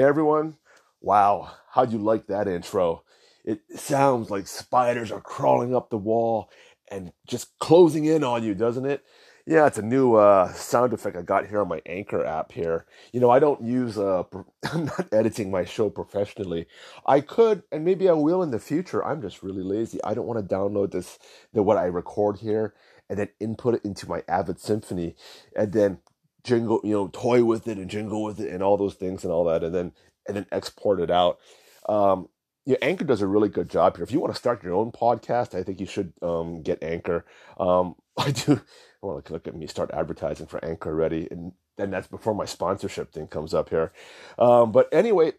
Hey everyone, wow, how'd you like that intro? It sounds like spiders are crawling up the wall and just closing in on you, doesn't it? Yeah, it's a new sound effect I got here on my Anchor app here. You know, I don't use, I'm not editing my show professionally. I could, and maybe I will in the future. I'm just really lazy. I don't want to download this, what I record here, and then input it into my Avid Symphony, and then jingle, you know, toy with it and jingle with it and all those things and all that, and then export it out. Yeah, Anchor does a really good job here. If you want to start your own podcast, I think you should get Anchor. I do. Well, look at me start advertising for Anchor already, and then that's before my sponsorship thing comes up here. But anyway,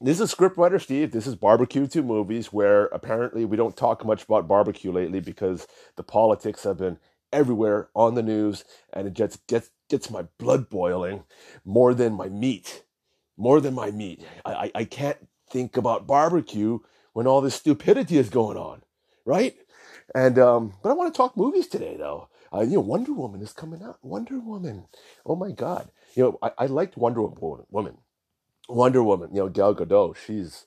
this is Scriptwriter Steve. This is Barbecue 2 Movies, where apparently we don't talk much about barbecue lately because the politics have been everywhere on the news, and it just gets my blood boiling more than my meat. I can't think about barbecue when all this stupidity is going on, right? And but I want to talk movies today, though. You know, Wonder Woman is coming out. Wonder Woman, oh my God! You know, I liked Wonder Woman. You know, Gal Gadot. She's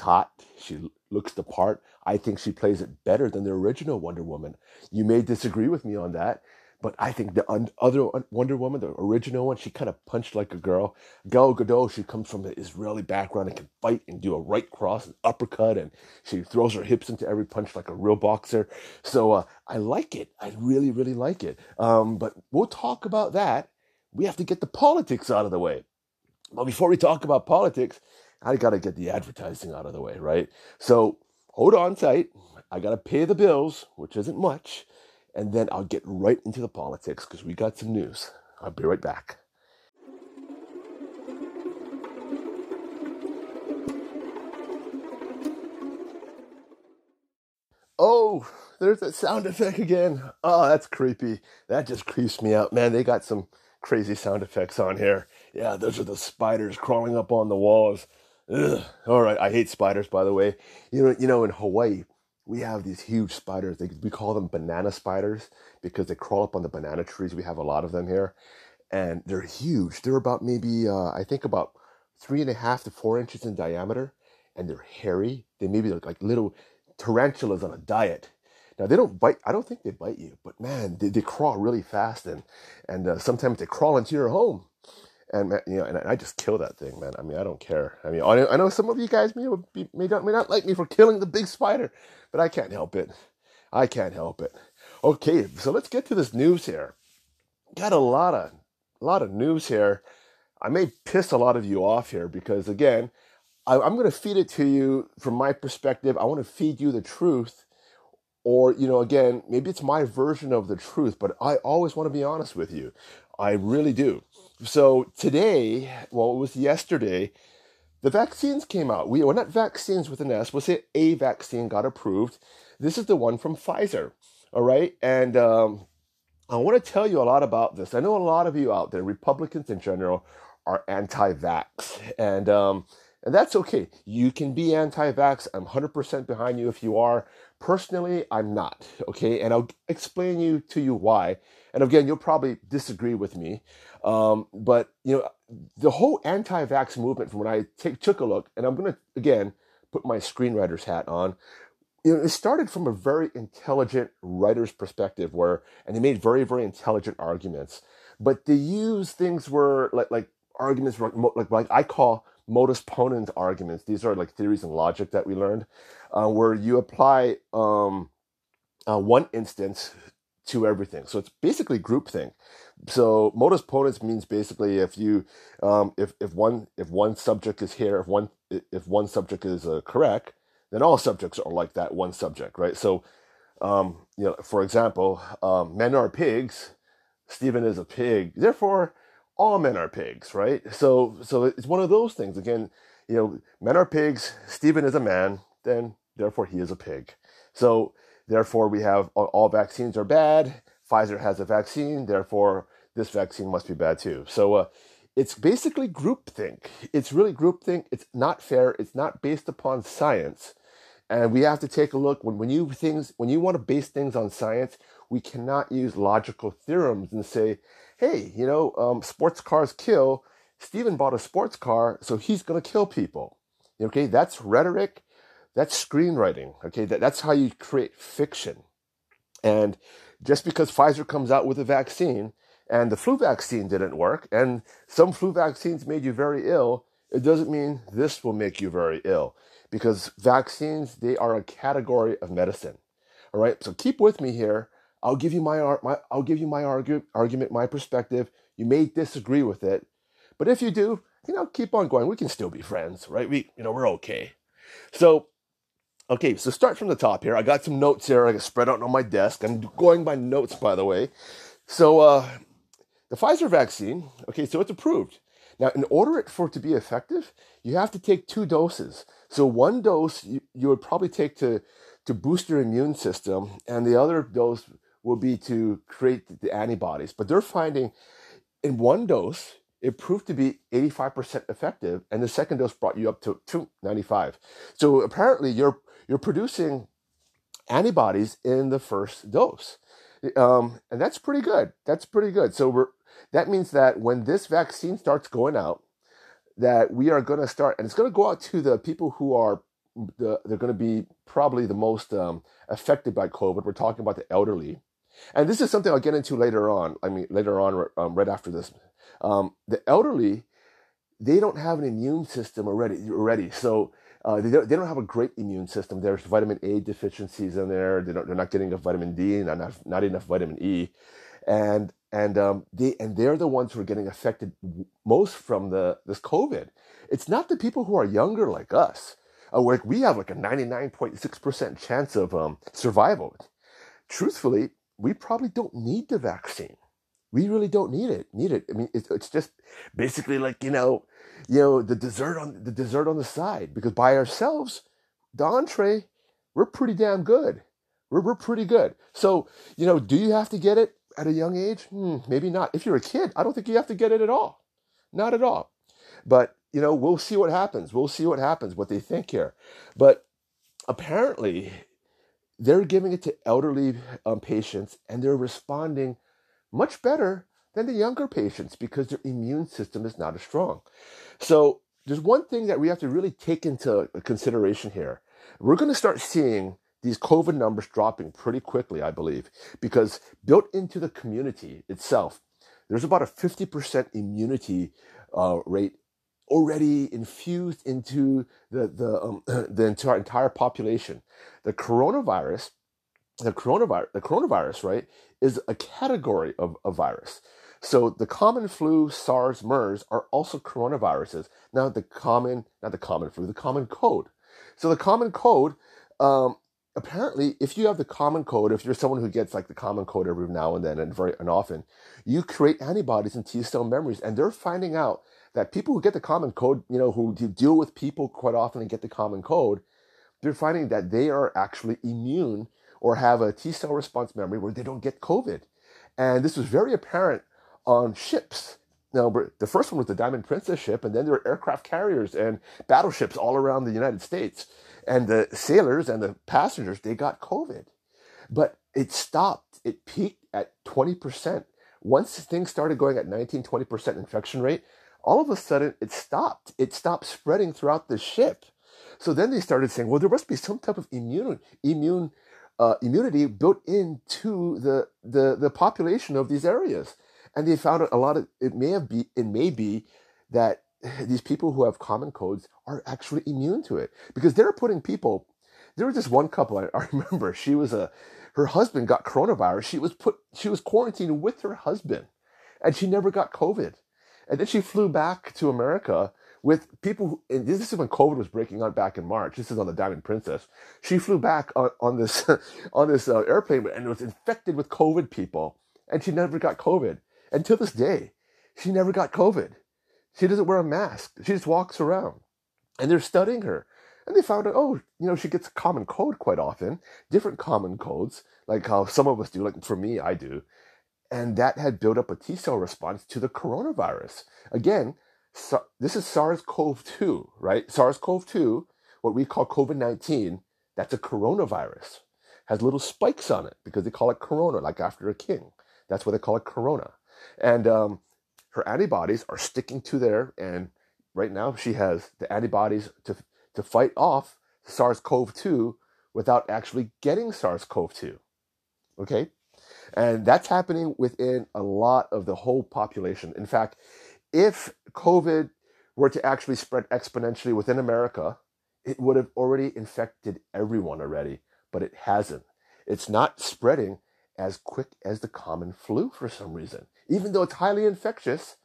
hot. She looks the part. I think she plays it better than the original Wonder Woman. You may disagree with me on that, but I think the other Wonder Woman, the original one, she kind of punched like a girl. Gal Gadot, she comes from an Israeli background and can fight and do a right cross and uppercut, and she throws her hips into every punch like a real boxer. So I like it. I really, really like it. But we'll talk about that. We have to get the politics out of the way. But before we talk about politics, I got to get the advertising out of the way, right? So hold on tight. I got to pay the bills, which isn't much. And then I'll get right into the politics because we got some news. I'll be right back. Oh, there's that sound effect again. Oh, that's creepy. That just creeps me out. Man, they got some crazy sound effects on here. Yeah, those are the spiders crawling up on the walls. Ugh. All right, I hate spiders, by the way. You know, in Hawaii, we have these huge spiders. We call them banana spiders because they crawl up on the banana trees. We have a lot of them here. And they're huge. They're about maybe, I think about 3.5 to 4 inches in diameter. And they're hairy. They maybe look like little tarantulas on a diet. Now, they don't bite. I don't think they bite you. But, man, they crawl really fast. And sometimes they crawl into your home. And you know, and I just kill that thing, man. I mean, I don't care. I mean, I know some of you guys may not like me for killing the big spider, but I can't help it. Okay, so let's get to this news here. Got a lot of news here. I may piss a lot of you off here because, again, I'm going to feed it to you from my perspective. I want to feed you the truth. Or, you know, again, maybe it's my version of the truth, but I always want to be honest with you. I really do. So today, well, it was yesterday, the vaccines came out. Well, not vaccines with an S. We'll say a vaccine got approved. This is the one from Pfizer, all right? And I want to tell you a lot about this. I know a lot of you out there, Republicans in general, are anti-vax. And that's okay. You can be anti-vax. I'm 100% behind you if you are. Personally, I'm not, okay? And I'll explain to you why. And again, you'll probably disagree with me. But, you know, the whole anti-vax movement, from when I took a look, and I'm going to, again, put my screenwriter's hat on, you know, it started from a very intelligent writer's perspective and they made very, very intelligent arguments. But they used things were like arguments like I call modus ponens arguments. These are like theories and logic that we learned, where you apply one instance to everything. So it's basically groupthink. So modus ponens means basically if you if one subject is here, if one subject is correct, then all subjects are like that one subject, right? So you know, for example, men are pigs. Stephen is a pig. Therefore, all men are pigs, right? So it's one of those things. Again, you know, men are pigs. Stephen is a man. Then, therefore, he is a pig. So, therefore, we have all vaccines are bad. Pfizer has a vaccine. Therefore, this vaccine must be bad too. So, it's basically groupthink. It's really groupthink. It's not fair. It's not based upon science. And we have to take a look when you want to base things on science. We cannot use logical theorems and say, hey, you know, sports cars kill, Stephen bought a sports car, so he's going to kill people. Okay, that's rhetoric. That's screenwriting. Okay, that's how you create fiction. And just because Pfizer comes out with a vaccine and the flu vaccine didn't work, and some flu vaccines made you very ill, it doesn't mean this will make you very ill, because vaccines, they are a category of medicine. All right, so keep with me here. I'll give you my argument, my perspective. You may disagree with it, but if you do, you know, keep on going. We can still be friends, right? We're okay. So start from the top here. I got some notes here. I got spread out on my desk. I'm going by notes, by the way. So the Pfizer vaccine, okay, so it's approved. Now, in order for it to be effective, you have to take two doses. So one dose you would probably take to boost your immune system, and the other dose will be to create the antibodies. But they're finding in one dose, it proved to be 85% effective, and the second dose brought you up to 295. So apparently you're producing antibodies in the first dose. And that's pretty good. So that means that when this vaccine starts going out, that we are going to start, and it's going to go out to the people who are, they're going to be probably the most affected by COVID. We're talking about the elderly. And this is something I'll get into later on. I mean, right after this. The elderly, they don't have an immune system already. So they don't have a great immune system. There's vitamin A deficiencies in there. They're not getting enough vitamin D and not enough vitamin E, and they're the ones who are getting affected most from this COVID. It's not the people who are younger like us. Like we have like a 99.6% chance of survival. Truthfully, we probably don't need the vaccine. We really don't need it. I mean, it's just basically like, you know, the dessert on the side, because by ourselves, the entree, we're pretty damn good. We're pretty good. So, you know, do you have to get it at a young age? Maybe not. If you're a kid, I don't think you have to get it at all. Not at all. But, you know, we'll see what happens. What they think here. But apparently they're giving it to elderly patients, and they're responding much better than the younger patients because their immune system is not as strong. So there's one thing that we have to really take into consideration here. We're going to start seeing these COVID numbers dropping pretty quickly, I believe, because built into the community itself, there's about a 50% immunity rate already infused into the entire population. The coronavirus, right, is a category of a virus. So the common flu, SARS, MERS are also coronaviruses. Now the common cold. So the common cold, apparently, if you have the common cold, if you're someone who gets like the common cold every now and then and very and often, you create antibodies and T-cell memories. And they're finding out that people who get the common cold, you know, who deal with people quite often and get the common cold, they're finding that they are actually immune or have a T-cell response memory where they don't get COVID. And this was very apparent on ships. Now, the first one was the Diamond Princess ship, and then there were aircraft carriers and battleships all around the United States. And the sailors and the passengers, they got COVID. But it stopped. It peaked at 20%. Once things started going at 19%, 20% infection rate, all of a sudden it stopped. It stopped spreading throughout the ship. So then they started saying, well, there must be some type of immunity built into the population of these areas. And they found a lot of, it may be that these people who have common colds are actually immune to it, because they're putting people, there was this one couple, I remember, her husband got coronavirus. She was quarantined with her husband, and she never got COVID. And then she flew back to America with people and this is when COVID was breaking out back in March. This is on the Diamond Princess. She flew back on this airplane and was infected with COVID people, and she never got COVID. And to this day, she never got COVID. She doesn't wear a mask. She just walks around, and they're studying her. And they found out, she gets a common cold quite often, different common colds, like how some of us do, like for me, I do. And that had built up a T-cell response to the coronavirus. Again, so this is SARS-CoV-2, right? SARS-CoV-2, what we call COVID-19, that's a coronavirus. Has little spikes on it because they call it corona, like after a king. That's why they call it corona. And her antibodies are sticking to there, and right now she has the antibodies to fight off SARS-CoV-2 without actually getting SARS-CoV-2, okay? And that's happening within a lot of the whole population. In fact, if COVID were to actually spread exponentially within America, it would have already infected everyone already, but it hasn't. It's not spreading as quick as the common flu for some reason. Even though it's highly infectious,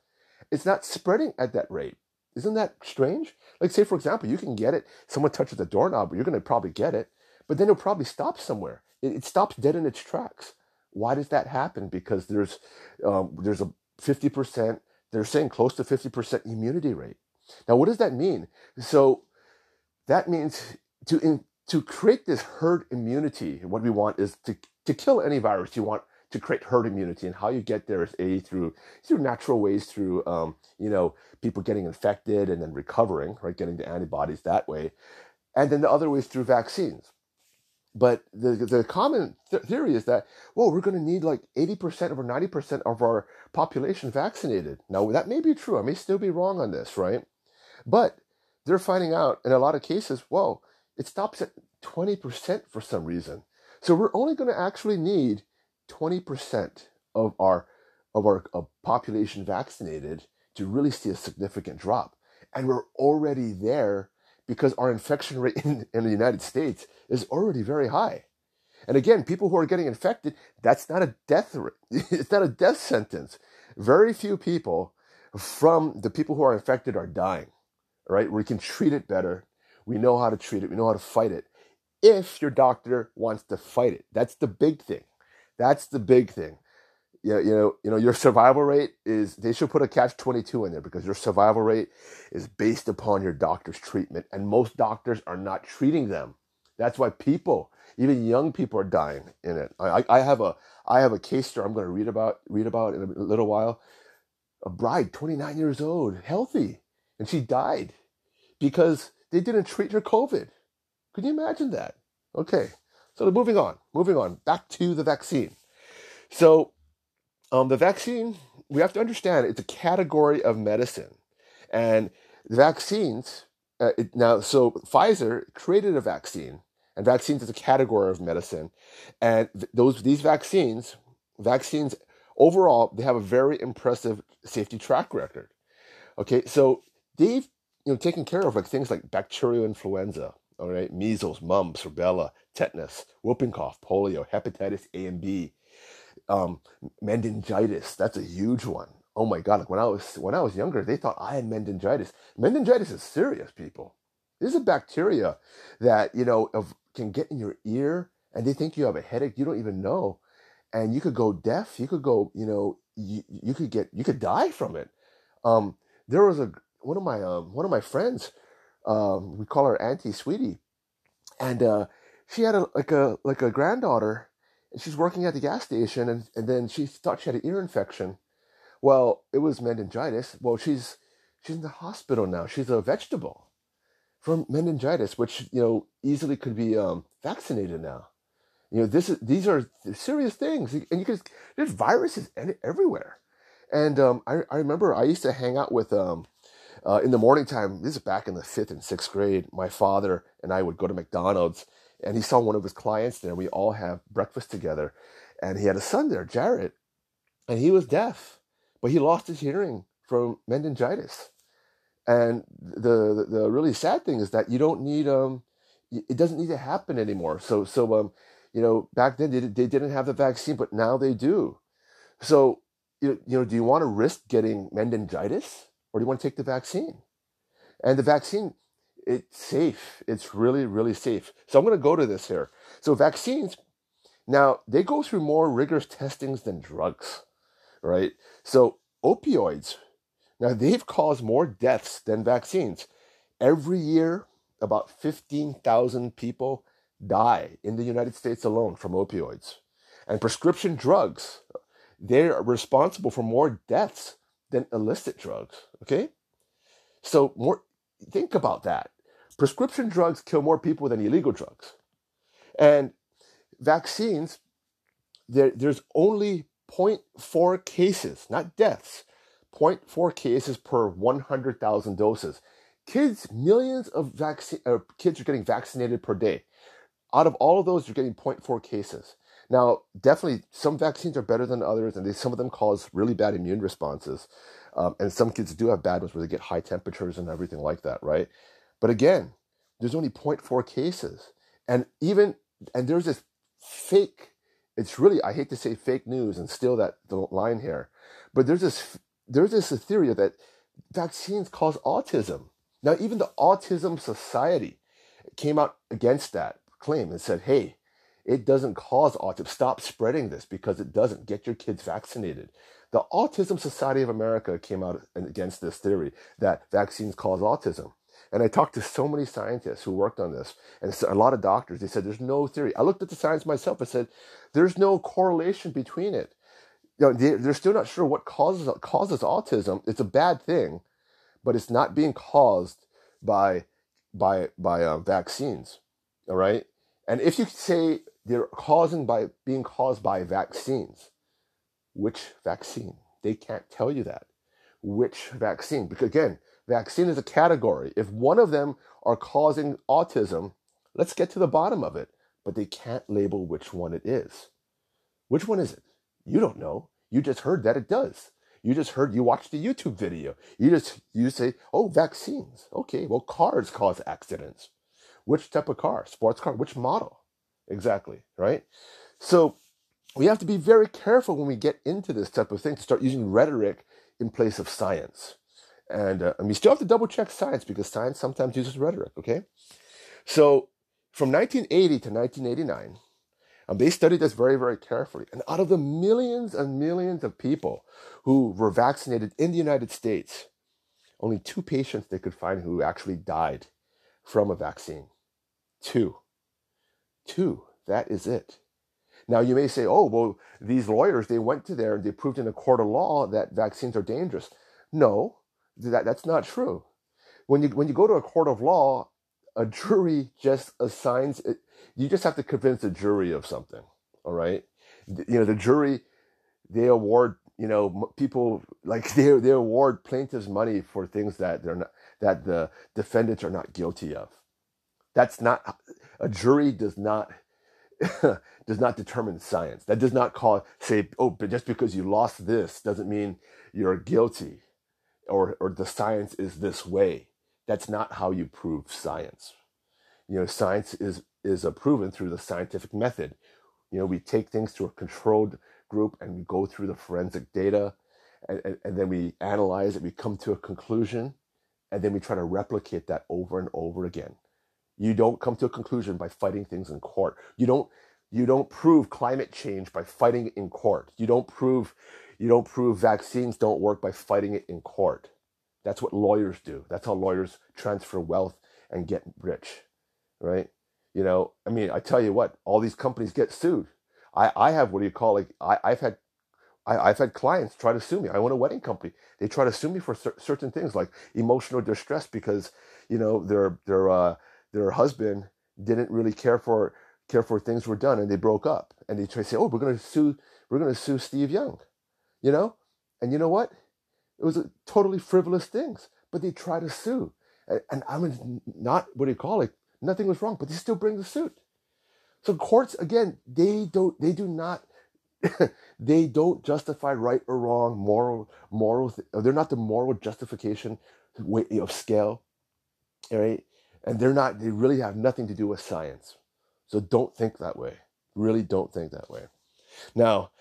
it's not spreading at that rate. Isn't that strange? Like, say, for example, you can get it. Someone touches a doorknob, you're going to probably get it, but then it'll probably stop somewhere. It stops dead in its tracks. Why does that happen? Because there's a 50%, they're saying close to 50% immunity rate. Now, what does that mean? So that means to create this herd immunity, what we want is to kill any virus. You want to create herd immunity, and how you get there is through natural ways, through people getting infected and then recovering, right, getting the antibodies that way, and then the other way is through vaccines. But the common theory is that, well, we're going to need like 80% or 90% of our population vaccinated. Now, that may be true. I may still be wrong on this, right? But they're finding out in a lot of cases, well, it stops at 20% for some reason. So we're only going to actually need 20% of our population vaccinated to really see a significant drop. And we're already there because our infection rate in the United States is already very high. And again, people who are getting infected, that's not a death rate. It's not a death sentence. Very few people from the people who are infected are dying, right? We can treat it better. We know how to treat it. We know how to fight it. If your doctor wants to fight it, that's the big thing. That's the big thing. You know, your survival rate is, they should put a catch-22 in there, because your survival rate is based upon your doctor's treatment, and most doctors are not treating them. That's why people, even young people, are dying in it. I have a case story I'm going to read about in a little while. A bride, 29 years old, healthy, and she died because they didn't treat her COVID. Could you imagine that? Okay, so moving on, back to the vaccine. So the vaccine, we have to understand, it's a category of medicine. And the vaccines, so Pfizer created a vaccine, and vaccines is a category of medicine. And these vaccines overall, they have a very impressive safety track record. Okay, so they've taken care of like things like bacterial influenza, all right, measles, mumps, rubella, tetanus, whooping cough, polio, hepatitis A and B, meningitis. That's a huge one. Oh my God! Like when I was younger, they thought I had meningitis. Meningitis is serious, people. This is a bacteria that can get in your ear, and they think you have a headache. You don't even know, and you could go deaf. You could go, you could die from it. There was one of my friends. We call her Auntie Sweetie, and she had a granddaughter, and she's working at the gas station, and then she thought she had an ear infection. Well, it was meningitis. Well, she's in the hospital now. She's a vegetable from meningitis, which easily could be vaccinated now. These are serious things, and there's viruses everywhere. And I remember I used to hang out with. In the morning time, this is back in the 5th and 6th grade, my father and I would go to McDonald's, and he saw one of his clients there. We all have breakfast together, and he had a son there, Jared, and he was deaf, but he lost his hearing from meningitis. And the really sad thing is that you don't need it doesn't need to happen anymore. So back then they didn't have the vaccine, but now they do. So do you want to risk getting meningitis? Or do you want to take the vaccine? And the vaccine, it's safe. It's really, really safe. So I'm going to go to this here. So vaccines, now they go through more rigorous testings than drugs, right? So opioids, now they've caused more deaths than vaccines. Every year, about 15,000 people die in the United States alone from opioids. And prescription drugs, they're responsible for more deaths than illicit drugs, okay? So think about that. Prescription drugs kill more people than illegal drugs. And vaccines, there's only 0.4 cases, not deaths, 0.4 cases per 100,000 doses. Kids, millions of kids are getting vaccinated per day. Out of all of those, you're getting 0.4 cases. Now, definitely, some vaccines are better than others, and some of them cause really bad immune responses. And some kids do have bad ones where they get high temperatures and everything like that, right? But again, there's only 0.4 cases. And there's this fake, it's really, I hate to say fake news and steal the line here, but there's this theory that vaccines cause autism. Now, even the Autism Society came out against that claim and said, hey, it doesn't cause autism. Stop spreading this because it doesn't. Get your kids vaccinated. The Autism Society of America came out against this theory that vaccines cause autism. And I talked to so many scientists who worked on this and a lot of doctors. They said, there's no theory. I looked at the science myself and said, there's no correlation between it. You know, they're still not sure what causes autism. It's a bad thing, but it's not being caused by vaccines. All right. And if you say they're being caused by vaccines, which vaccine? They can't tell you that. Which vaccine? Because again, vaccine is a category. If one of them are causing autism, let's get to the bottom of it. But they can't label which one it is. Which one is it? You don't know. You just heard that it does. You watched the YouTube video. You say, oh, vaccines. Okay, well, cars cause accidents. Which type of car? Sports car? Which model? Exactly, right? So we have to be very careful when we get into this type of thing to start using rhetoric in place of science. And we still have to double-check science because science sometimes uses rhetoric, okay? So from 1980 to 1989, they studied this very, very carefully. And out of the millions and millions of people who were vaccinated in the United States, only 2 patients they could find who actually died from a vaccine. 2. That is it. Now you may say, oh, well, these lawyers, they went to there and they proved in a court of law that vaccines are dangerous. No, that's not true. When you go to a court of law, a jury just assigns it. You just have to convince the jury of something. All right. You know, the jury, they award, you know, people like they award plaintiffs money for things that they're not, that the defendants are not guilty of. That's not, a jury does not determine science. That does not say, oh, but just because you lost this doesn't mean you're guilty or the science is this way. That's not how you prove science. You know, science is proven through the scientific method. You know, we take things to a controlled group and we go through the forensic data and then we analyze it, we come to a conclusion. And then we try to replicate that over and over again. You don't come to a conclusion by fighting things in court. You don't prove climate change by fighting it in court. You don't prove vaccines don't work by fighting it in court. That's what lawyers do. That's how lawyers transfer wealth and get rich, right? You know, I mean, I tell you what, all these companies get sued. I have I've had clients try to sue me. I own a wedding company. They try to sue me for certain things like emotional distress because, you know, their husband didn't really care for things were done and they broke up. And they try to say, oh, we're going to sue Steve Young, you know? And you know what? It was a totally frivolous things, but they try to sue. And I'm not, nothing was wrong, but they still bring the suit. So courts, again, they don't justify right or wrong, moral. They're not the moral justification of scale, right? And they're not. They really have nothing to do with science. So don't think that way. Really, don't think that way. Now,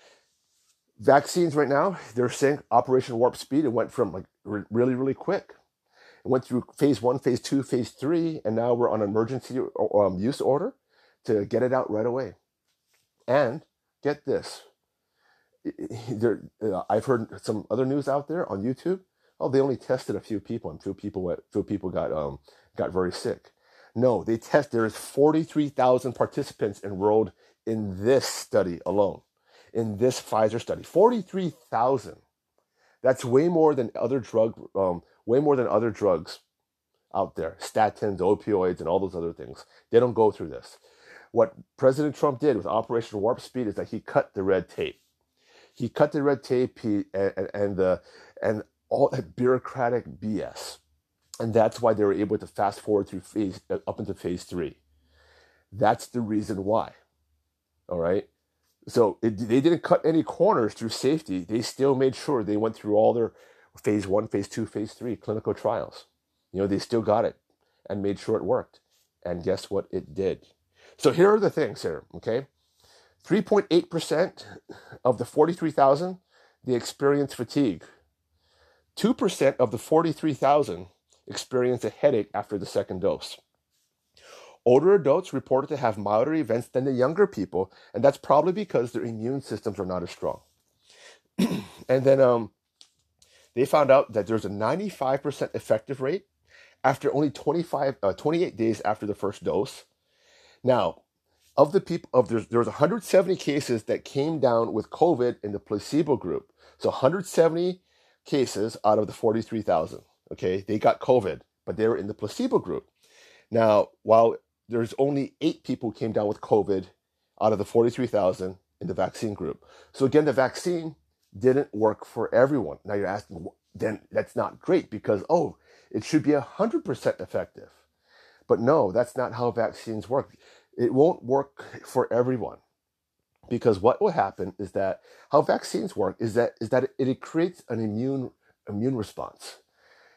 vaccines right now, they're saying Operation Warp Speed. It went from like really, really quick. It went through phase 1, phase 2, phase 3, and now we're on emergency use order to get it out right away. And get this. I've heard some other news out there on YouTube. Oh, they only tested a few people, and two people got very sick. No, they test. There is 43,000 participants enrolled in this study alone, in this Pfizer study. 43,000. That's way more than other drugs out there. Statins, opioids, and all those other things. They don't go through this. What President Trump did with Operation Warp Speed is that he cut the red tape. He cut the red tape, and all a bureaucratic BS. And that's why they were able to fast forward through up into phase three. That's the reason why. All right. So they didn't cut any corners through safety. They still made sure they went through all their phase one, phase two, phase three clinical trials. You know, they still got it and made sure it worked. And guess what? It did. So here are the things here. Okay. 3.8% of the 43,000, they experience fatigue. 2% of the 43,000 experience a headache after the second dose. Older adults reported to have milder events than the younger people, and that's probably because their immune systems are not as strong. And then they found out that there's a 95% effective rate after only 28 days after the first dose. Now, of the people, there's 170 cases that came down with COVID in the placebo group. So 170 cases out of the 43,000. Okay, they got COVID, but they were in the placebo group. Now, while there's only 8 people who came down with COVID out of the 43,000 in the vaccine group. So again, the vaccine didn't work for everyone. Now you're asking, then that's not great because, oh, it should be 100% effective. But no, that's not how vaccines work. It won't work for everyone because what will happen is that how vaccines work is that it creates an immune response.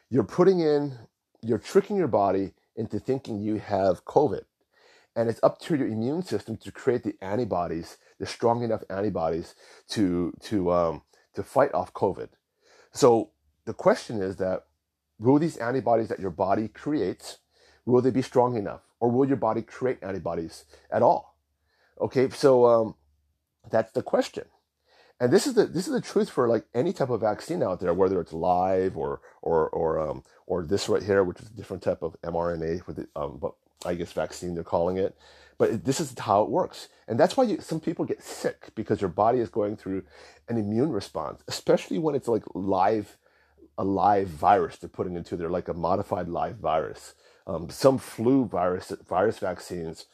You're tricking your body into thinking you have COVID. And it's up to your immune system to create the antibodies, the strong enough antibodies to fight off COVID. So the question is that will these antibodies that your body creates, will they be strong enough? Or will your body create antibodies at all? Okay, so that's the question. And this is the truth for like any type of vaccine out there, whether it's live or this right here, which is a different type of mRNA, with the, but I guess vaccine they're calling it. But this is how it works, and that's why some people get sick because your body is going through an immune response, especially when it's like a live virus they're putting into there, like a modified live virus. Some flu virus vaccines.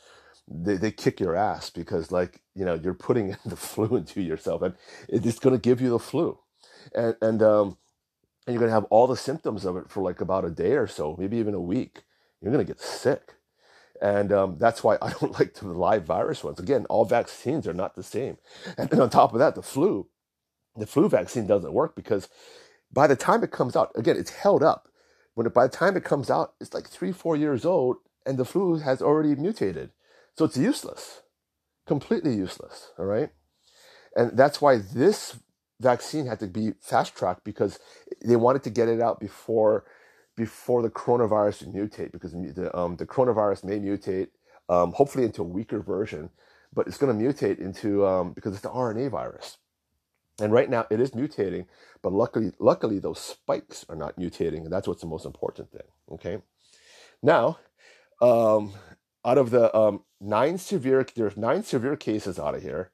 They kick your ass because, like, you know, you're putting the flu into yourself, and it's going to give you the flu, and you're going to have all the symptoms of it for like about a day or so, maybe even a week. You're going to get sick, and that's why I don't like the live virus ones. Again, all vaccines are not the same, and on top of that, the flu vaccine doesn't work because by the time it comes out, again, it's held up. By the time it comes out, it's like 3-4 years old, and the flu has already mutated. So it's useless, completely useless, all right? And that's why this vaccine had to be fast-tracked because they wanted to get it out before the coronavirus would mutate because the coronavirus may mutate, hopefully into a weaker version, but it's going to mutate into, because it's the RNA virus. And right now it is mutating, but luckily those spikes are not mutating, and that's what's the most important thing, okay? Now, out of the 9 severe cases out of here,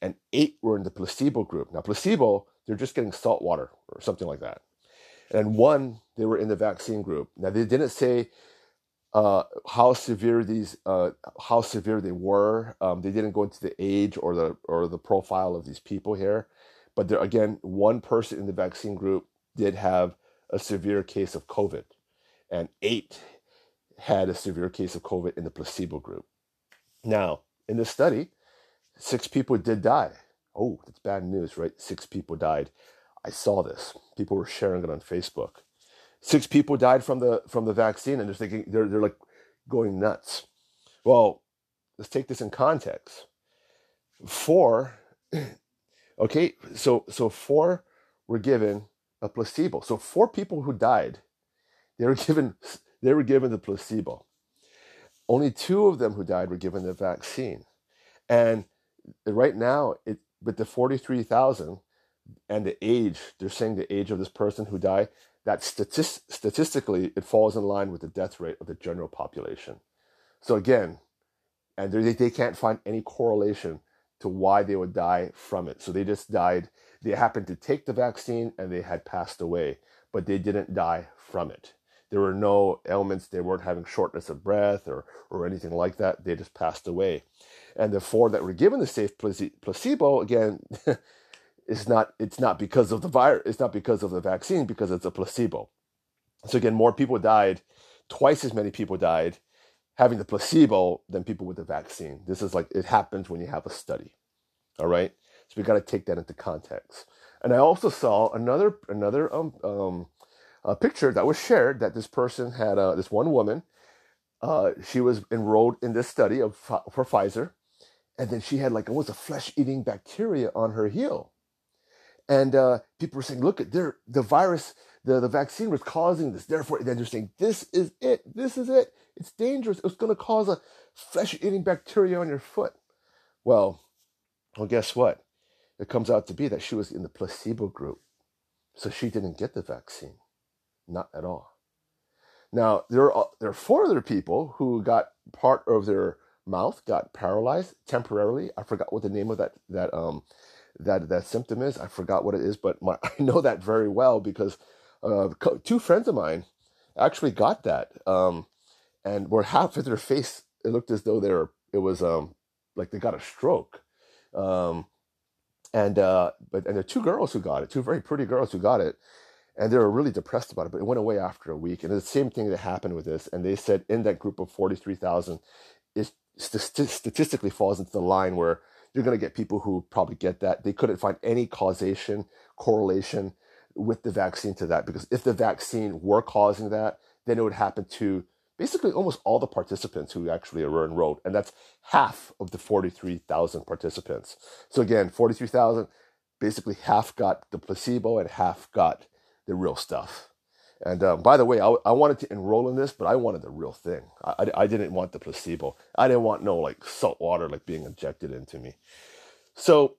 and 8 were in the placebo group. Now, placebo, they're just getting salt water or something like that. And 1, they were in the vaccine group. Now, they didn't say how severe they were. They didn't go into the age or the profile of these people here. But there, again, 1 person in the vaccine group did have a severe case of COVID, and 8 had a severe case of COVID in the placebo group. Now, in this study, 6 people did die. Oh, that's bad news, right? 6 people died. I saw this. People were sharing it on Facebook. 6 people died from the vaccine, and they're thinking they're like going nuts. Well, let's take this in context. 4, okay, so 4 were given a placebo. So 4 people who died, they were given the placebo. Only 2 of them who died were given the vaccine. And right now, with the 43,000 and the age, they're saying the age of this person who died, that statistically, it falls in line with the death rate of the general population. So again, and they can't find any correlation to why they would die from it. So they just died. They happened to take the vaccine and they had passed away, but they didn't die from it. There were no ailments. They weren't having shortness of breath or anything like that. They just passed away. And the 4 that were given the safe placebo, again, It's not because of the virus. It's not because of the vaccine, because it's a placebo. So again, more people died, twice as many people died having the placebo than people with the vaccine. This is like, it happens when you have a study. All right. So we got to take that into context. And I also saw another picture that was shared that this person had, this one woman, she was enrolled in this study for Pfizer. And then she had a flesh-eating bacteria on her heel. And people were saying, look, the virus, the vaccine was causing this. Therefore, they're saying, this is it. It's dangerous. It's going to cause a flesh-eating bacteria on your foot. Well, guess what? It comes out to be that she was in the placebo group. So she didn't get the vaccine. Not at all. Now, there are four other people who got part of their mouth, got paralyzed temporarily. I forgot what the name of that symptom is. I forgot what it is, but I know that very well because two friends of mine actually got that, and were half of their face. It looked as though it was like they got a stroke, and there are two girls who got it, two very pretty girls who got it, and they were really depressed about it. But it went away after a week, and the same thing that happened with this. And they said in that group of 43,000, it statistically falls into the line where you're going to get people who probably get that. They couldn't find any correlation with the vaccine to that, because if the vaccine were causing that, then it would happen to basically almost all the participants who actually were enrolled. And that's half of the 43,000 participants. So again, 43,000, basically half got the placebo and half got the real stuff. And by the way, I wanted to enroll in this, but I wanted the real thing. I didn't want the placebo. I didn't want no salt water being injected into me. So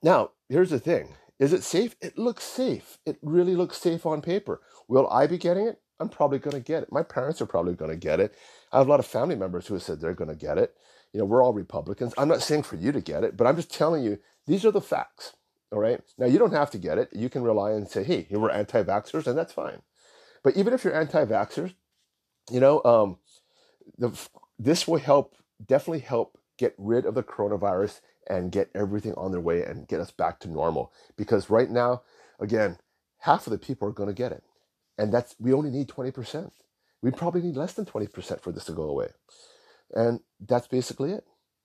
now here's the thing. Is it safe? It looks safe. It really looks safe on paper. Will I be getting it? I'm probably going to get it. My parents are probably going to get it. I have a lot of family members who have said they're going to get it. You know, we're all Republicans. I'm not saying for you to get it, but I'm just telling you, these are the facts. All right. Now, you don't have to get it. You can rely and say, hey, we're anti-vaxxers, and that's fine. But even if you're anti-vaxxers, this will definitely help get rid of the coronavirus and get everything on their way and get us back to normal. Because right now, again, half of the people are going to get it. And we only need 20%. We probably need less than 20% for this to go away. And that's basically it.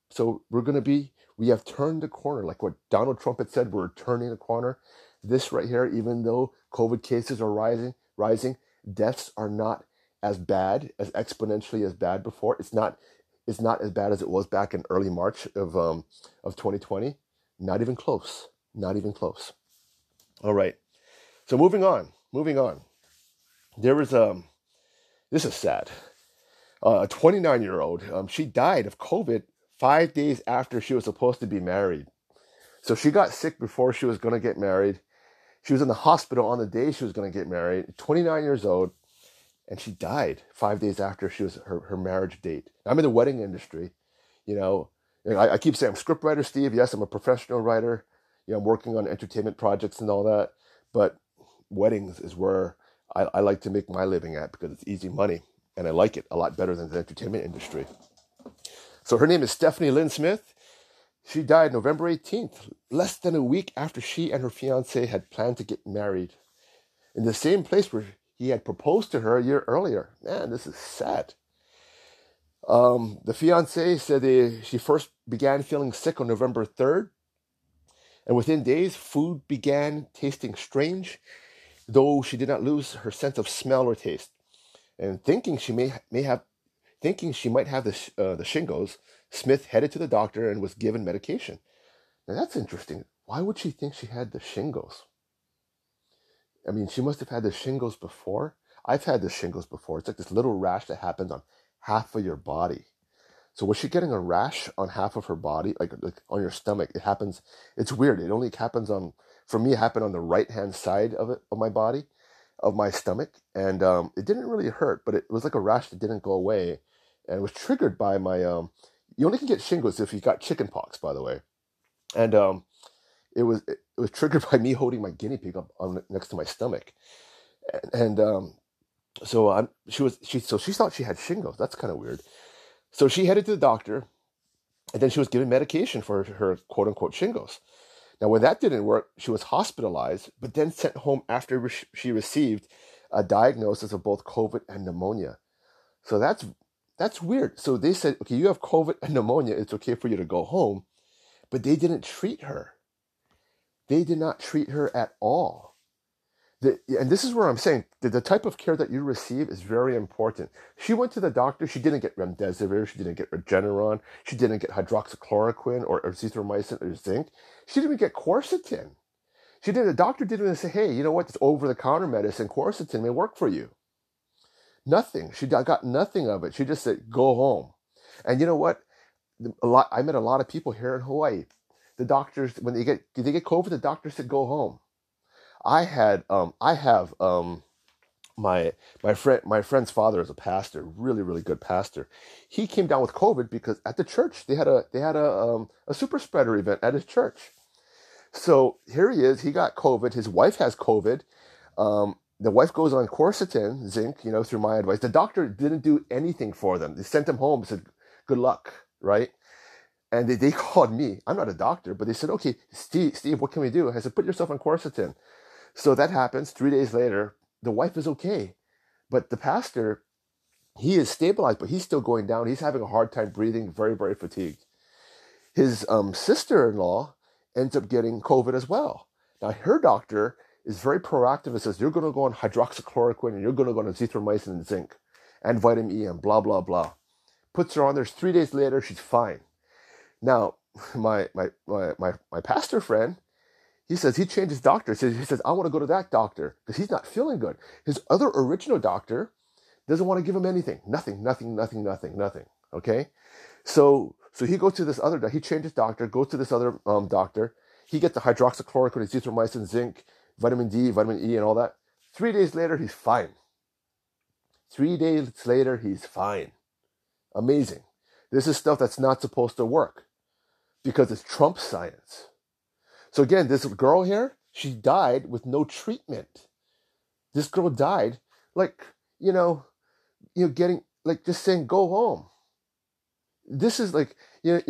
So we have turned the corner. Like what Donald Trump had said, we're turning the corner. This right here, even though COVID cases are rising, deaths are not as bad, as exponentially as bad before. It's not as bad as it was back in early March of 2020. Not even close. Not even close. All right. So moving on. There was this is sad. A 29-year-old, she died of COVID 5 days after she was supposed to be married. So she got sick before she was going to get married. She was in the hospital on the day she was going to get married, 29 years old, and she died 5 days after she was her marriage date. I'm in the wedding industry. I keep saying I'm scriptwriter, Steve. Yes, I'm a professional writer. I'm working on entertainment projects and all that. But weddings is where I like to make my living at, because it's easy money, and I like it a lot better than the entertainment industry. So her name is Stephanie Lynn Smith. She died November 18th, less than a week after she and her fiancé had planned to get married, in the same place where he had proposed to her a year earlier. Man, this is sad. The fiancé said she first began feeling sick on November 3rd, and within days, food began tasting strange, though she did not lose her sense of smell or taste. And thinking she might have the shingles, Smith headed to the doctor and was given medication. Now that's interesting. Why would she think she had the shingles? I mean, she must have had the shingles before. I've had the shingles before. It's like this little rash that happens on half of your body. So was she getting a rash on half of her body, like on your stomach? It happens. It's weird. It only happens on, for me, it happened on the right-hand side of my body, of my stomach. And it didn't really hurt, but it was like a rash that didn't go away. And it was triggered by my... you only can get shingles if you got chickenpox, by the way. And it was triggered by me holding my guinea pig up next to my stomach. So she thought she had shingles. That's kind of weird. So she headed to the doctor, and then she was given medication for her quote unquote shingles. Now, when that didn't work, she was hospitalized, but then sent home after she received a diagnosis of both COVID and pneumonia. So that's weird. So they said, okay, you have COVID and pneumonia. It's okay for you to go home. But they didn't treat her. They did not treat her at all. And this is where I'm saying the type of care that you receive is very important. She went to the doctor. She didn't get remdesivir. She didn't get Regeneron. She didn't get hydroxychloroquine or azithromycin or zinc. She didn't even get quercetin. The doctor didn't even say, hey, you know what? This over-the-counter medicine, quercetin, may work for you. Nothing. She got nothing of it. She just said, go home. And you know what? I met a lot of people here in Hawaii. The doctors, when they get COVID, the doctors said, go home. I have my friend's father is a pastor, really, really good pastor. He came down with COVID because at the church they had a super spreader event at his church. So here he is. He got COVID. His wife has COVID. The wife goes on quercetin, zinc, through my advice. The doctor didn't do anything for them. They sent them home and said, good luck, right? And they called me. I'm not a doctor, but they said, okay, Steve, what can we do? I said, put yourself on quercetin. So that happens. 3 days later, the wife is okay. But the pastor, he is stabilized, but he's still going down. He's having a hard time breathing, very, very fatigued. His sister-in-law ends up getting COVID as well. Now, her doctor is very proactive and says, you're going to go on hydroxychloroquine and you're going to go on azithromycin and zinc and vitamin E and blah, blah, blah. Puts her on there. 3 days later, she's fine. Now, my pastor friend, he says he changed his doctor. He says, I want to go to that doctor because he's not feeling good. His other original doctor doesn't want to give him anything. Nothing. Okay? So he goes to this other doctor. He changed his doctor, goes to this other doctor. He gets the hydroxychloroquine, azithromycin, zinc, vitamin D, vitamin E, and all that. 3 days later, he's fine. Amazing. This is stuff that's not supposed to work because it's Trump science. So again, this girl here, she died with no treatment. This girl died just saying, go home. This is again,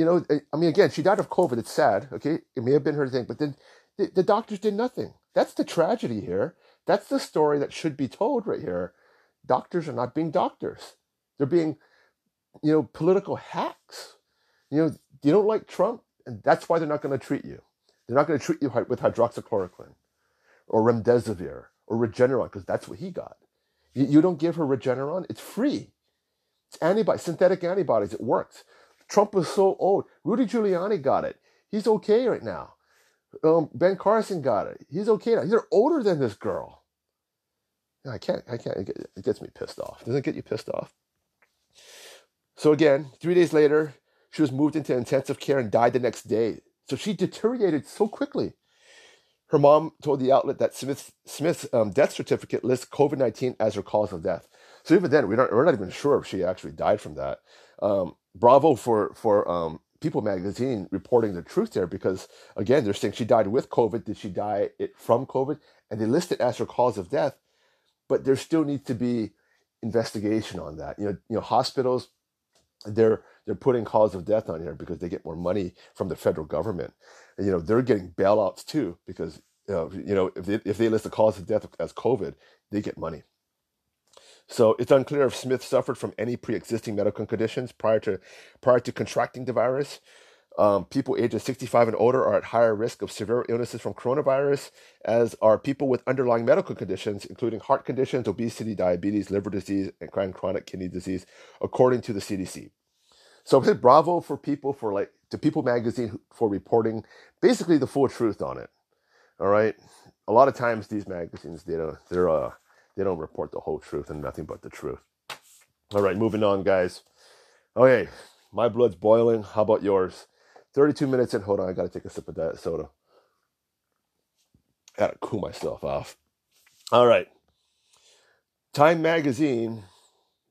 she died of COVID. It's sad. Okay. It may have been her thing, but then the doctors did nothing. That's the tragedy here. That's the story that should be told right here. Doctors are not being doctors. They're being, political hacks. You don't like Trump, and that's why they're not going to treat you. They're not going to treat you with hydroxychloroquine or remdesivir or Regeneron, because that's what he got. You don't give her Regeneron. It's free. It's synthetic antibodies. It works. Trump was so old. Rudy Giuliani got it. He's okay right now. Ben Carson got it. He's okay now. They're older than this girl. I can't. It gets me pissed off. Doesn't it get you pissed off? So again, 3 days later, she was moved into intensive care and died the next day. So she deteriorated so quickly. Her mom told the outlet that Smith's death certificate lists COVID-19 as her cause of death. So even then, we're not even sure if she actually died from that. Bravo for People magazine reporting the truth there, because again, they're saying she died with COVID. Did she die from COVID? And they list it as her cause of death, but there still needs to be investigation on that. Hospitals, they're putting cause of death on here because they get more money from the federal government. And, they're getting bailouts too, because if they list the cause of death as COVID, they get money. So it's unclear if Smith suffered from any pre-existing medical conditions prior to contracting the virus. People ages 65 and older are at higher risk of severe illnesses from coronavirus, as are people with underlying medical conditions, including heart conditions, obesity, diabetes, liver disease, and chronic kidney disease, according to the CDC. So I said bravo for People, to People magazine, for reporting basically the full truth on it. All right. A lot of times these magazines, they don't report the whole truth and nothing but the truth. All right, moving on, guys. Okay, my blood's boiling. How about yours? 32 minutes in. Hold on, I got to take a sip of that soda. Got to cool myself off. All right. Time magazine,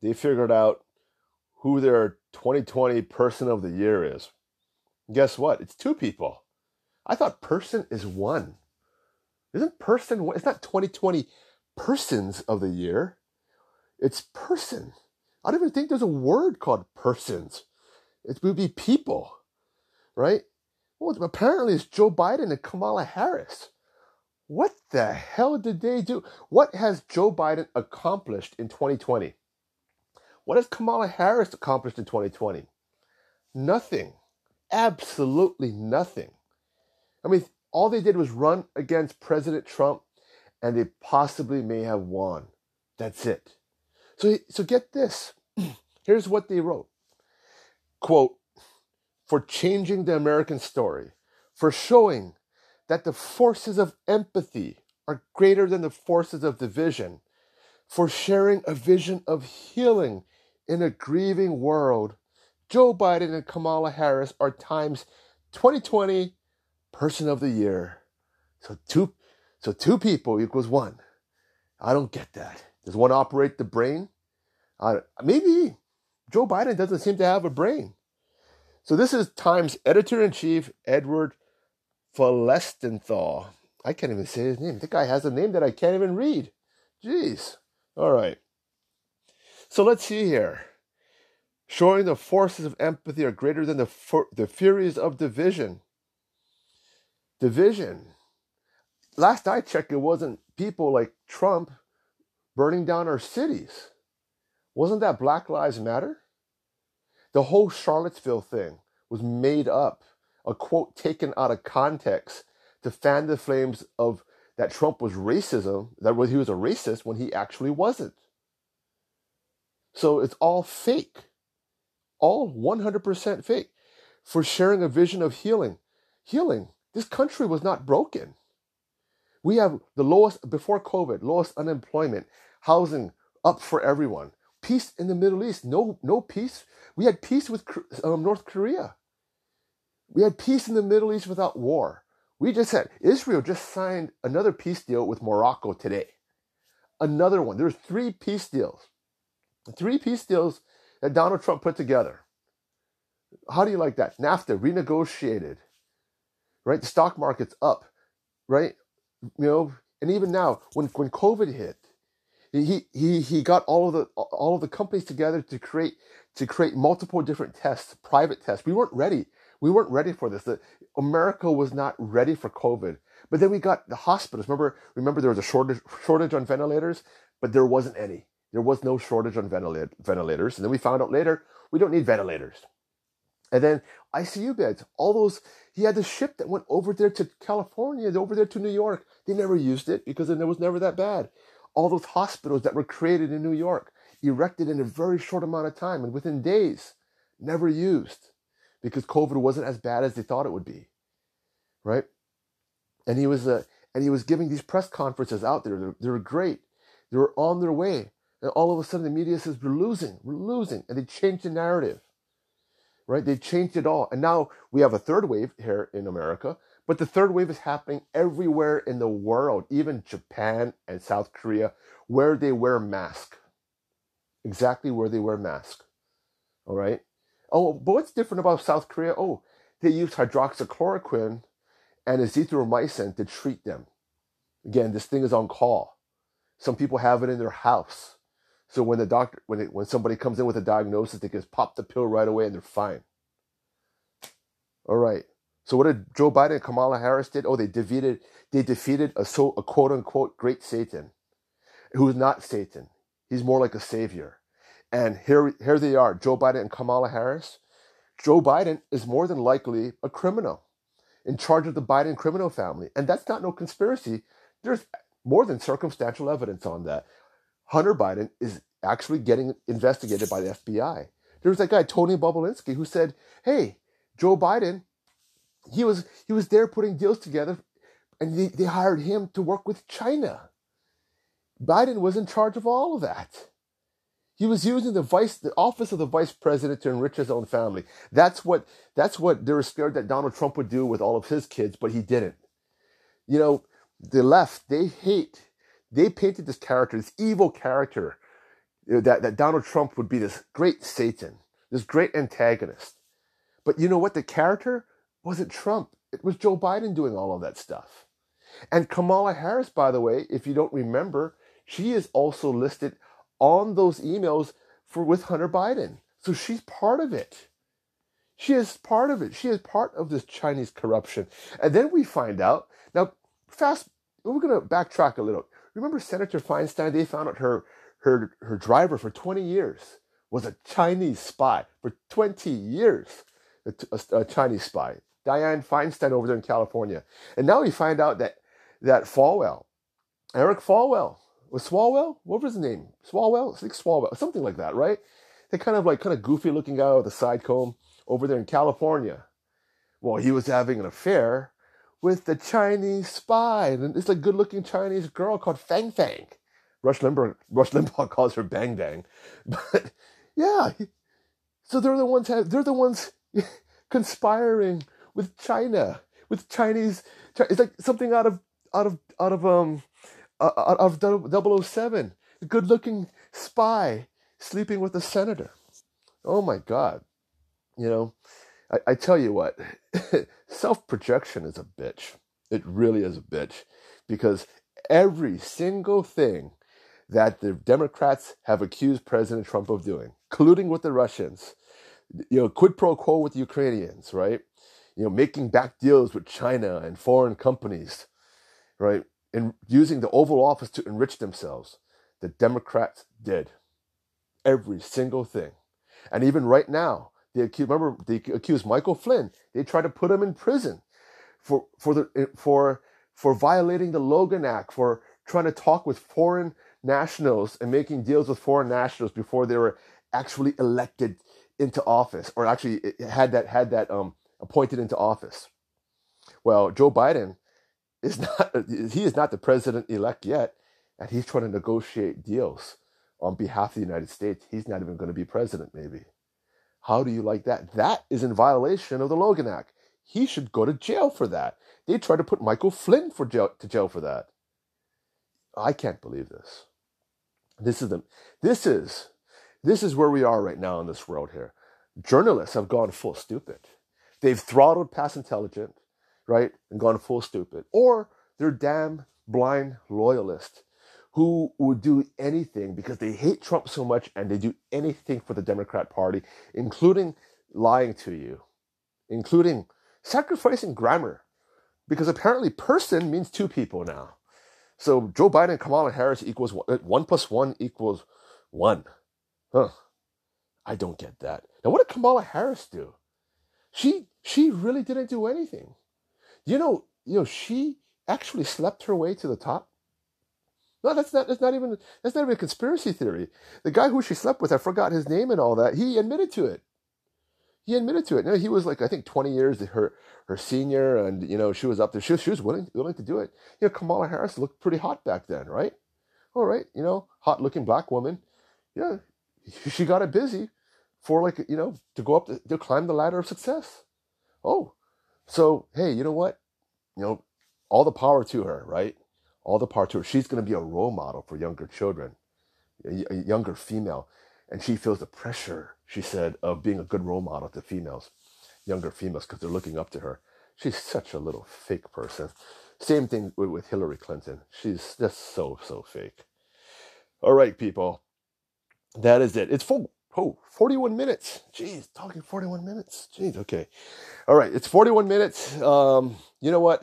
they figured out who their 2020 Person of the Year is. Guess what? It's two people. I thought person is one. Isn't person one? It's not 2020 Persons of the Year. It's person. I don't even think there's a word called persons. It would be people, right? Well, apparently it's Joe Biden and Kamala Harris. What the hell did they do? What has Joe Biden accomplished in 2020? What has Kamala Harris accomplished in 2020? Nothing. Absolutely nothing. I mean, all they did was run against President Trump, and they possibly may have won. That's it. So get this. Here's what they wrote. Quote, for changing the American story, for showing that the forces of empathy are greater than the forces of division, for sharing a vision of healing in a grieving world, Joe Biden and Kamala Harris are Time's 2020 Person of the Year. So two people equals one. I don't get that. Does one operate the brain? Maybe Joe Biden doesn't seem to have a brain. So this is Time's editor-in-chief, Edward Felsenthal. I can't even say his name. The guy has a name that I can't even read. Jeez. All right. So let's see here. Showing the forces of empathy are greater than the furies of division. Division. Last I checked, it wasn't people like Trump burning down our cities. Wasn't that Black Lives Matter? The whole Charlottesville thing was made up, a quote taken out of context to fan the flames of that Trump was racism, that he was a racist when he actually wasn't. So it's all fake. All 100% fake. For sharing a vision of healing. Healing. This country was not broken. We have the lowest, before COVID, lowest unemployment, housing up for everyone. Peace in the Middle East. No peace. We had peace with North Korea. We had peace in the Middle East without war. We just had, Israel just signed another peace deal with Morocco today. Another one. There's three peace deals. Three peace deals that Donald Trump put together. How do you like that? NAFTA renegotiated. Right? The stock market's up, right? You know, and even now, when COVID hit, he got all of the companies together to create multiple different tests, private tests. We weren't ready. We weren't ready for this. America was not ready for COVID. But then we got the hospitals. Remember there was a shortage on ventilators, but there wasn't any. There was no shortage on ventilators. And then we found out later we don't need ventilators. And then ICU beds, all those, he had the ship that went over there to California, over there to New York. They never used it because then it was never that bad. All those hospitals that were created in New York, erected in a very short amount of time and within days, never used because COVID wasn't as bad as they thought it would be, right? And he was giving these press conferences out there. They were great. They were on their way. And all of a sudden the media says, we're losing. And they changed the narrative. Right? They changed it all. And now we have a third wave here in America, but the third wave is happening everywhere in the world, even Japan and South Korea, where they wear masks. Exactly where they wear masks. All right? Oh, but what's different about South Korea? Oh, they use hydroxychloroquine and azithromycin to treat them. Again, this thing is on call. Some people have it in their house. So when the doctor, when somebody comes in with a diagnosis, they can just pop the pill right away and they're fine. All right. So what did Joe Biden and Kamala Harris did? Oh, they defeated a quote unquote great Satan, who is not Satan. He's more like a savior. And here they are, Joe Biden and Kamala Harris. Joe Biden is more than likely a criminal, in charge of the Biden criminal family, and that's not no conspiracy. There's more than circumstantial evidence on that. Hunter Biden is actually getting investigated by the FBI. There was that guy, Tony Bobulinski, who said, hey, Joe Biden, he was there putting deals together, and they hired him to work with China. Biden was in charge of all of that. He was using the office of the vice president to enrich his own family. That's what they were scared that Donald Trump would do with all of his kids, but he didn't. You know, the left, they hate... They painted this character, this evil character, that Donald Trump would be this great Satan, this great antagonist. But you know what? The character wasn't Trump. It was Joe Biden doing all of that stuff. And Kamala Harris, by the way, if you don't remember, she is also listed on those emails with Hunter Biden. So she's part of it. She is part of it. She is part of this Chinese corruption. And then we find out, now fast, we're going to backtrack a little. Remember Senator Feinstein? They found out her driver for 20 years was a Chinese spy. For 20 years, a Chinese spy. Diane Feinstein over there in California. And now we find out that Falwell, Eric Falwell, was Swalwell? What was his name? Swalwell? I think Swalwell, something like that, right? They kind of goofy looking guy with a side comb over there in California. Well, he was having an affair with the Chinese spy. And it's a good-looking Chinese girl called Fang Fang. Rush Limbaugh calls her Bang Bang. But, yeah. So they're the ones conspiring with China, with Chinese. It's like something out of 007. A good-looking spy sleeping with a senator. Oh, my God. You know, I tell you what, self-projection is a bitch. It really is a bitch, because every single thing that the Democrats have accused President Trump of doing, colluding with the Russians, you know, quid pro quo with the Ukrainians, right? You know, making back deals with China and foreign companies, right? And using the Oval Office to enrich themselves. The Democrats did every single thing. And even right now, they accused Michael Flynn. They tried to put him in prison for violating the Logan Act, for trying to talk with foreign nationals and making deals with foreign nationals before they were actually elected into office, or actually had that appointed into office. Well, Joe Biden is not the president-elect yet, and he's trying to negotiate deals on behalf of the United States. He's not even going to be president, maybe. How do you like that? That is in violation of the Logan Act. He should go to jail for that. They tried to put Michael Flynn to jail for that. I can't believe this. This is where we are right now in this world here. Journalists have gone full stupid. They've throttled past intelligent, right, and gone full stupid. Or they're damn blind loyalists who would do anything because they hate Trump so much, and they do anything for the Democrat Party, including lying to you, including sacrificing grammar, because apparently person means two people now. So Joe Biden and Kamala Harris equals one. 1 + 1 = 1. Huh. I don't get that. Now, what did Kamala Harris do? She really didn't do anything. You know, she actually slept her way to the top. No, that's not even a conspiracy theory. The guy who she slept with, I forgot his name and all that, he admitted to it. Now, he was like, I think 20 years her senior, and, you know, she was up there. She was willing to do it. You know, Kamala Harris looked pretty hot back then, right? All right, you know, hot-looking black woman. Yeah, she got it busy for, like, you know, to go up, to climb the ladder of success. Oh, so, hey, you know what? You know, all the power to her, right? All the power to her. She's going to be a role model for younger children, a younger female. And she feels the pressure, she said, of being a good role model to females, younger females, because they're looking up to her. She's such a little fake person. Same thing with Hillary Clinton. She's just so fake. All right, people. That is it. It's full. Oh, 41 minutes. Jeez, talking 41 minutes. Jeez, okay. All right, it's 41 minutes. You know what?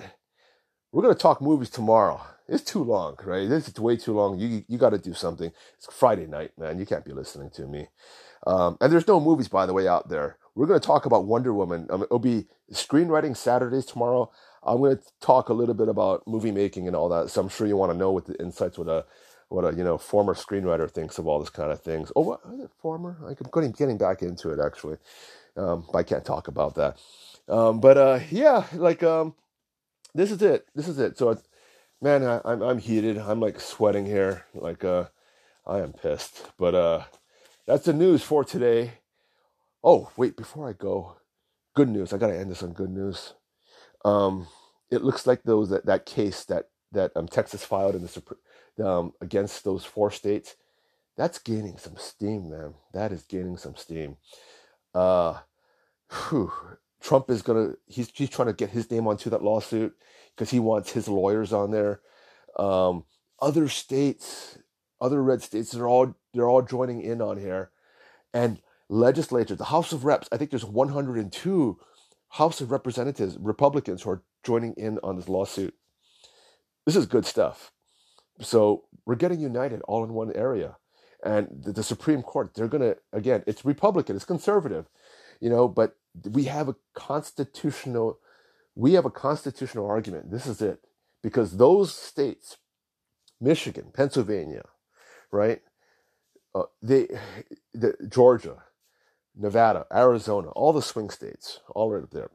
We're going to talk movies tomorrow. It's too long, right? It's way too long. You got to do something. It's Friday night, man. You can't be listening to me. And there's no movies, by the way, out there. We're going to talk about Wonder Woman. It'll be Screenwriting Saturdays tomorrow. I'm going to talk a little bit about movie making and all that. So I'm sure you want to know what the insights, what a you know, former screenwriter thinks of all this kind of things. Oh, what is it, former? I'm getting back into it, actually. But I can't talk about that. This is it. So it's, man, I'm heated. I'm like sweating here. I am pissed. But that's the news for today. Oh, wait, before I go, good news. I gotta end this on good news. It looks like that case that Texas filed in the Supreme against those 4 states, that's gaining some steam, man. That is gaining some steam. Trump is he's trying to get his name onto that lawsuit, because he wants his lawyers on there. Other red states, they're all joining in on here. And legislatures, the House of Reps, I think there's 102 House of Representatives, Republicans, who are joining in on this lawsuit. This is good stuff. So we're getting united all in one area. And the Supreme Court, they're going to, again, it's Republican, it's conservative, you know, but we have a constitutional argument. This is it. Because those states, Michigan, Pennsylvania, right, Georgia, Nevada, Arizona, all the swing states, all right up there,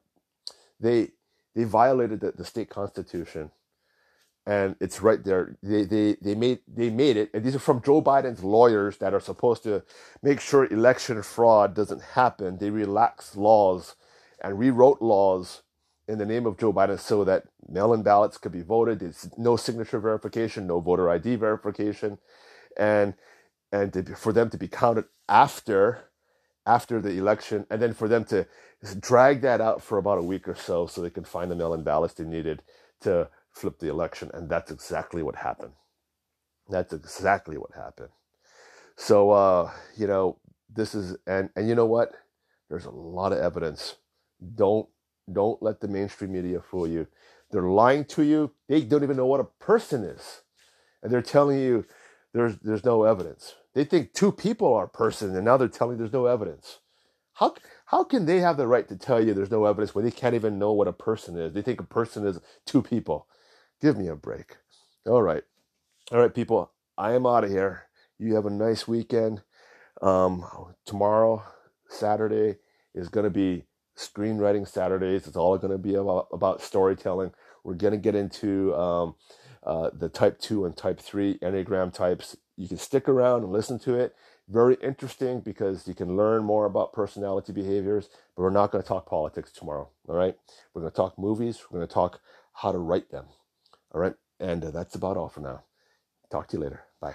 they violated the state constitution, and it's right there. They made it, and these are from Joe Biden's lawyers that are supposed to make sure election fraud doesn't happen. They relaxed laws and rewrote laws in the name of Joe Biden so that mail-in ballots could be voted. There's no signature verification, no voter ID verification, and for them to be counted after the election, and then for them to drag that out for about a week or so they can find the mail-in ballots they needed to flip the election. And that's exactly what happened. So, you know, this is, and you know what? There's a lot of evidence. Don't let the mainstream media fool you. They're lying to you. They don't even know what a person is. And they're telling you there's no evidence. They think two people are a person, and now they're telling you there's no evidence. How can they have the right to tell you there's no evidence when they can't even know what a person is? They think a person is two people. Give me a break. All right, people. I am out of here. You have a nice weekend. Tomorrow, Saturday, is going to be Screenwriting Saturdays. It's all going to be about storytelling. We're going to get into the type 2 and type 3 Enneagram types. You can stick around and listen to it. Very interesting, because you can learn more about personality behaviors, but we're not going to talk politics tomorrow, all right? We're going to talk movies. We're going to talk how to write them, all right? And that's about all for now. Talk to you later. Bye.